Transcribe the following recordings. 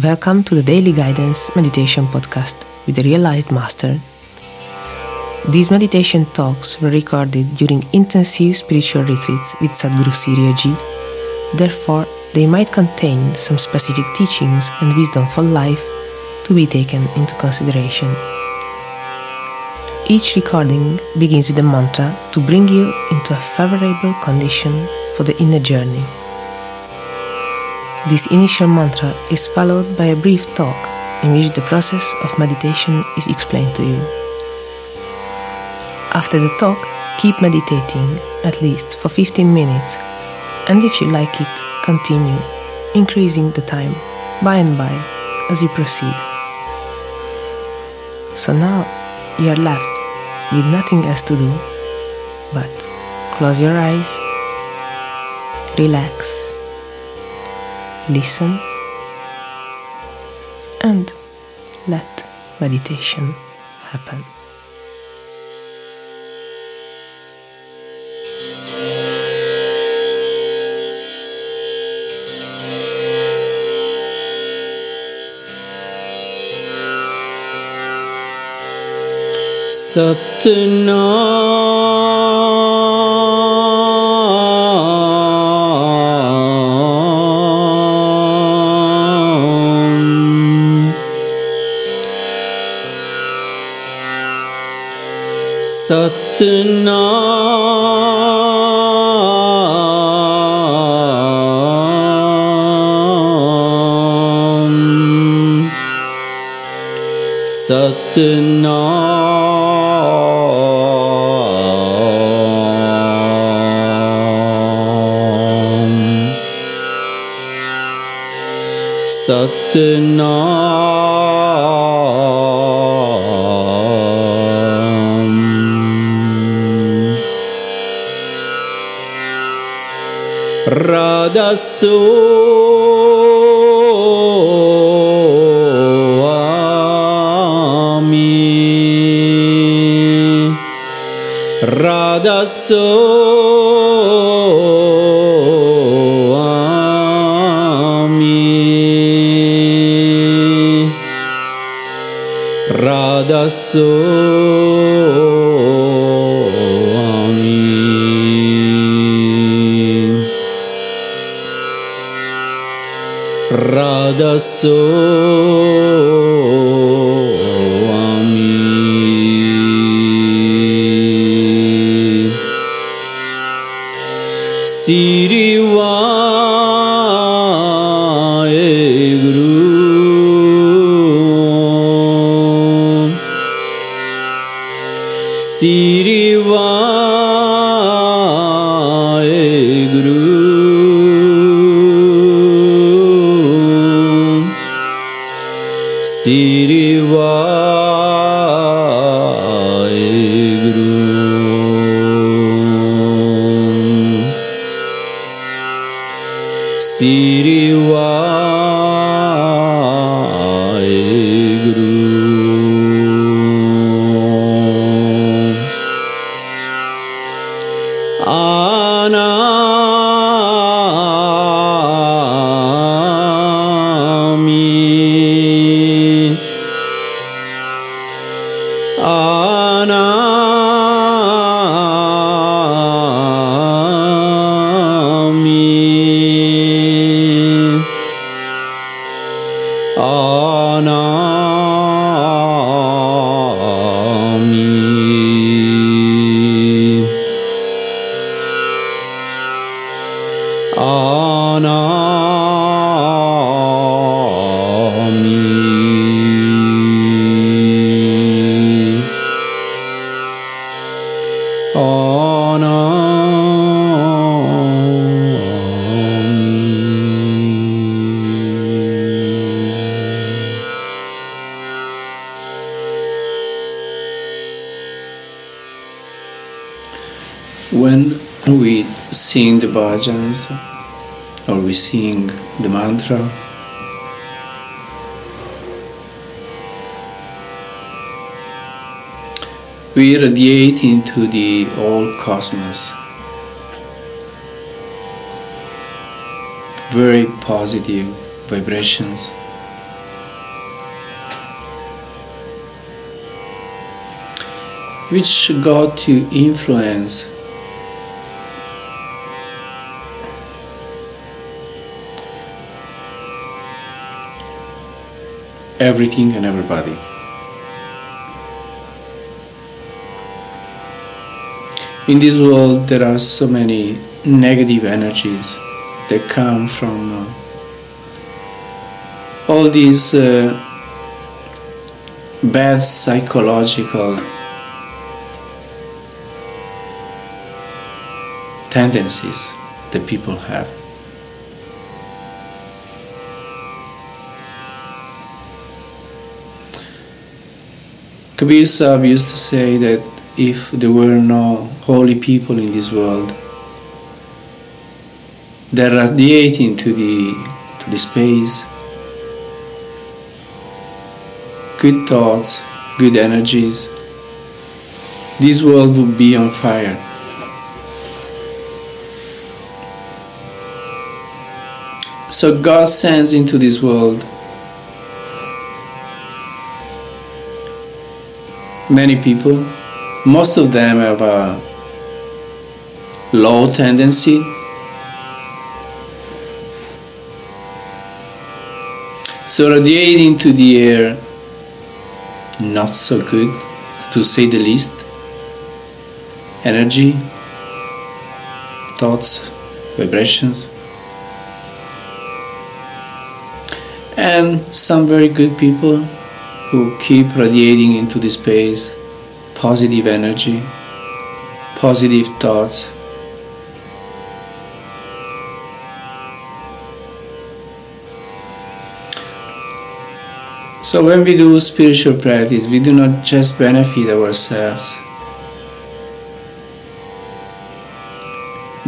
Welcome to the Daily Guidance Meditation Podcast with a realized master. These meditation talks were recorded during intensive spiritual retreats with Satguru Sirio Ji. Therefore, they might contain some specific teachings and wisdom for life to be taken into consideration. Each recording begins with a mantra to bring you into a favorable condition for the inner journey. This initial mantra is followed by a brief talk in which the process of meditation is explained to you. After the talk, keep meditating at least for 15 minutes, and if you like it, continue, increasing the time by and by as you proceed. So now you are left with nothing else to do but close your eyes, relax, listen and let meditation happen. Radha Swami, Radha Swami, Radha Radha Swami Siri Vahe Guru Siri Vaheguru Siri Vaheguru When we sing the bhajans or we sing the mantra, we radiate into the whole cosmos. Very positive vibrations which got you influence? Everything and everybody. In this world, there are so many negative energies that come from all these bad psychological tendencies that people have. Kabir Sahib used to say that if there were no holy people in this world, they radiate into the space good thoughts, good energies. This world would be on fire. So God sends into this world many people. Most of them have a low tendency. So radiating into the air, not so good, to say the least. Energy, thoughts, vibrations. And some very good people who keep radiating into the space positive energy, positive thoughts. So when we do spiritual practice, we do not just benefit ourselves,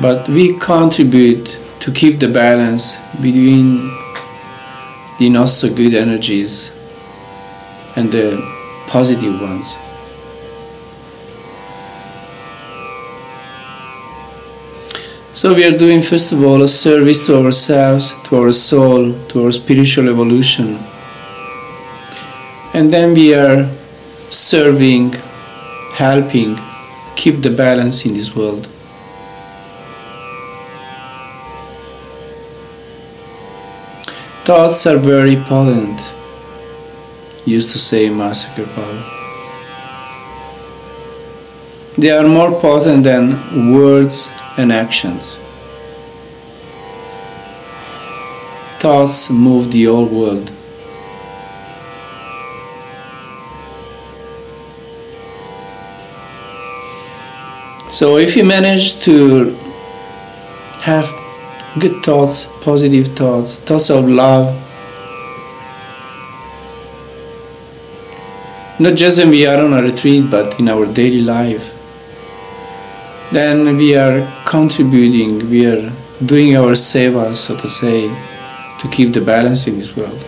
but we contribute to keep the balance between the not so good energies and the positive ones. So we are doing, first of all, a service to ourselves, to our soul, to our spiritual evolution. And then we are serving, helping, keep the balance in this world. Thoughts are very potent, used to say Massacre Power. They are more potent than words and actions. Thoughts move the whole world. So if you manage to have good thoughts, positive thoughts, thoughts of love, not just when we are on a retreat, but in our daily life, then we are contributing, we are doing our seva, so to say, to keep the balance in this world.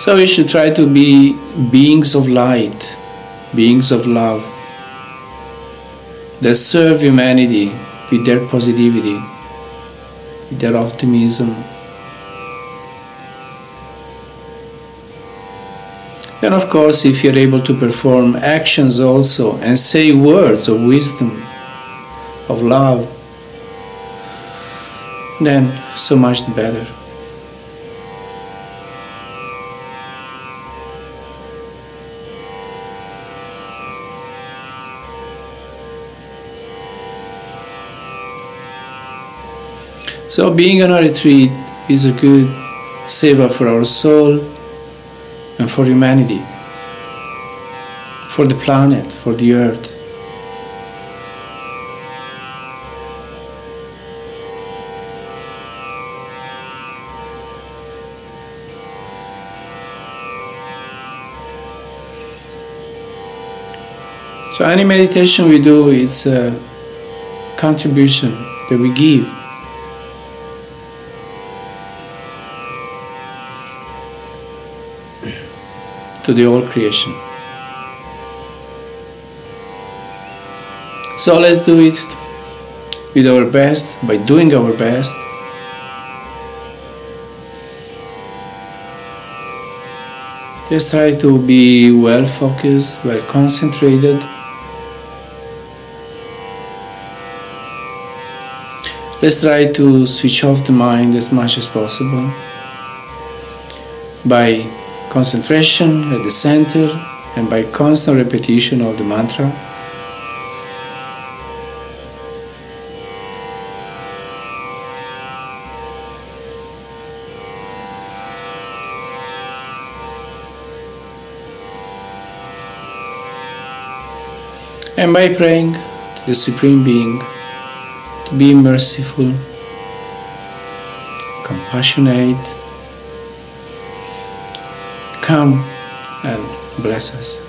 So we should try to be beings of light, beings of love, that serve humanity with their positivity, with their optimism. And of course, if you're able to perform actions also and say words of wisdom, of love, then so much the better. So being on a retreat is a good seva for our soul, and for humanity, for the planet, for the earth. So any meditation we do, it's a contribution that we give. To the whole creation. So let's do it with our best, by doing our best. Just try to be well focused, well concentrated. Let's try to switch off the mind as much as possible by concentration at the center and by constant repetition of the mantra. And by praying to the Supreme Being to be merciful, compassionate, come and bless us.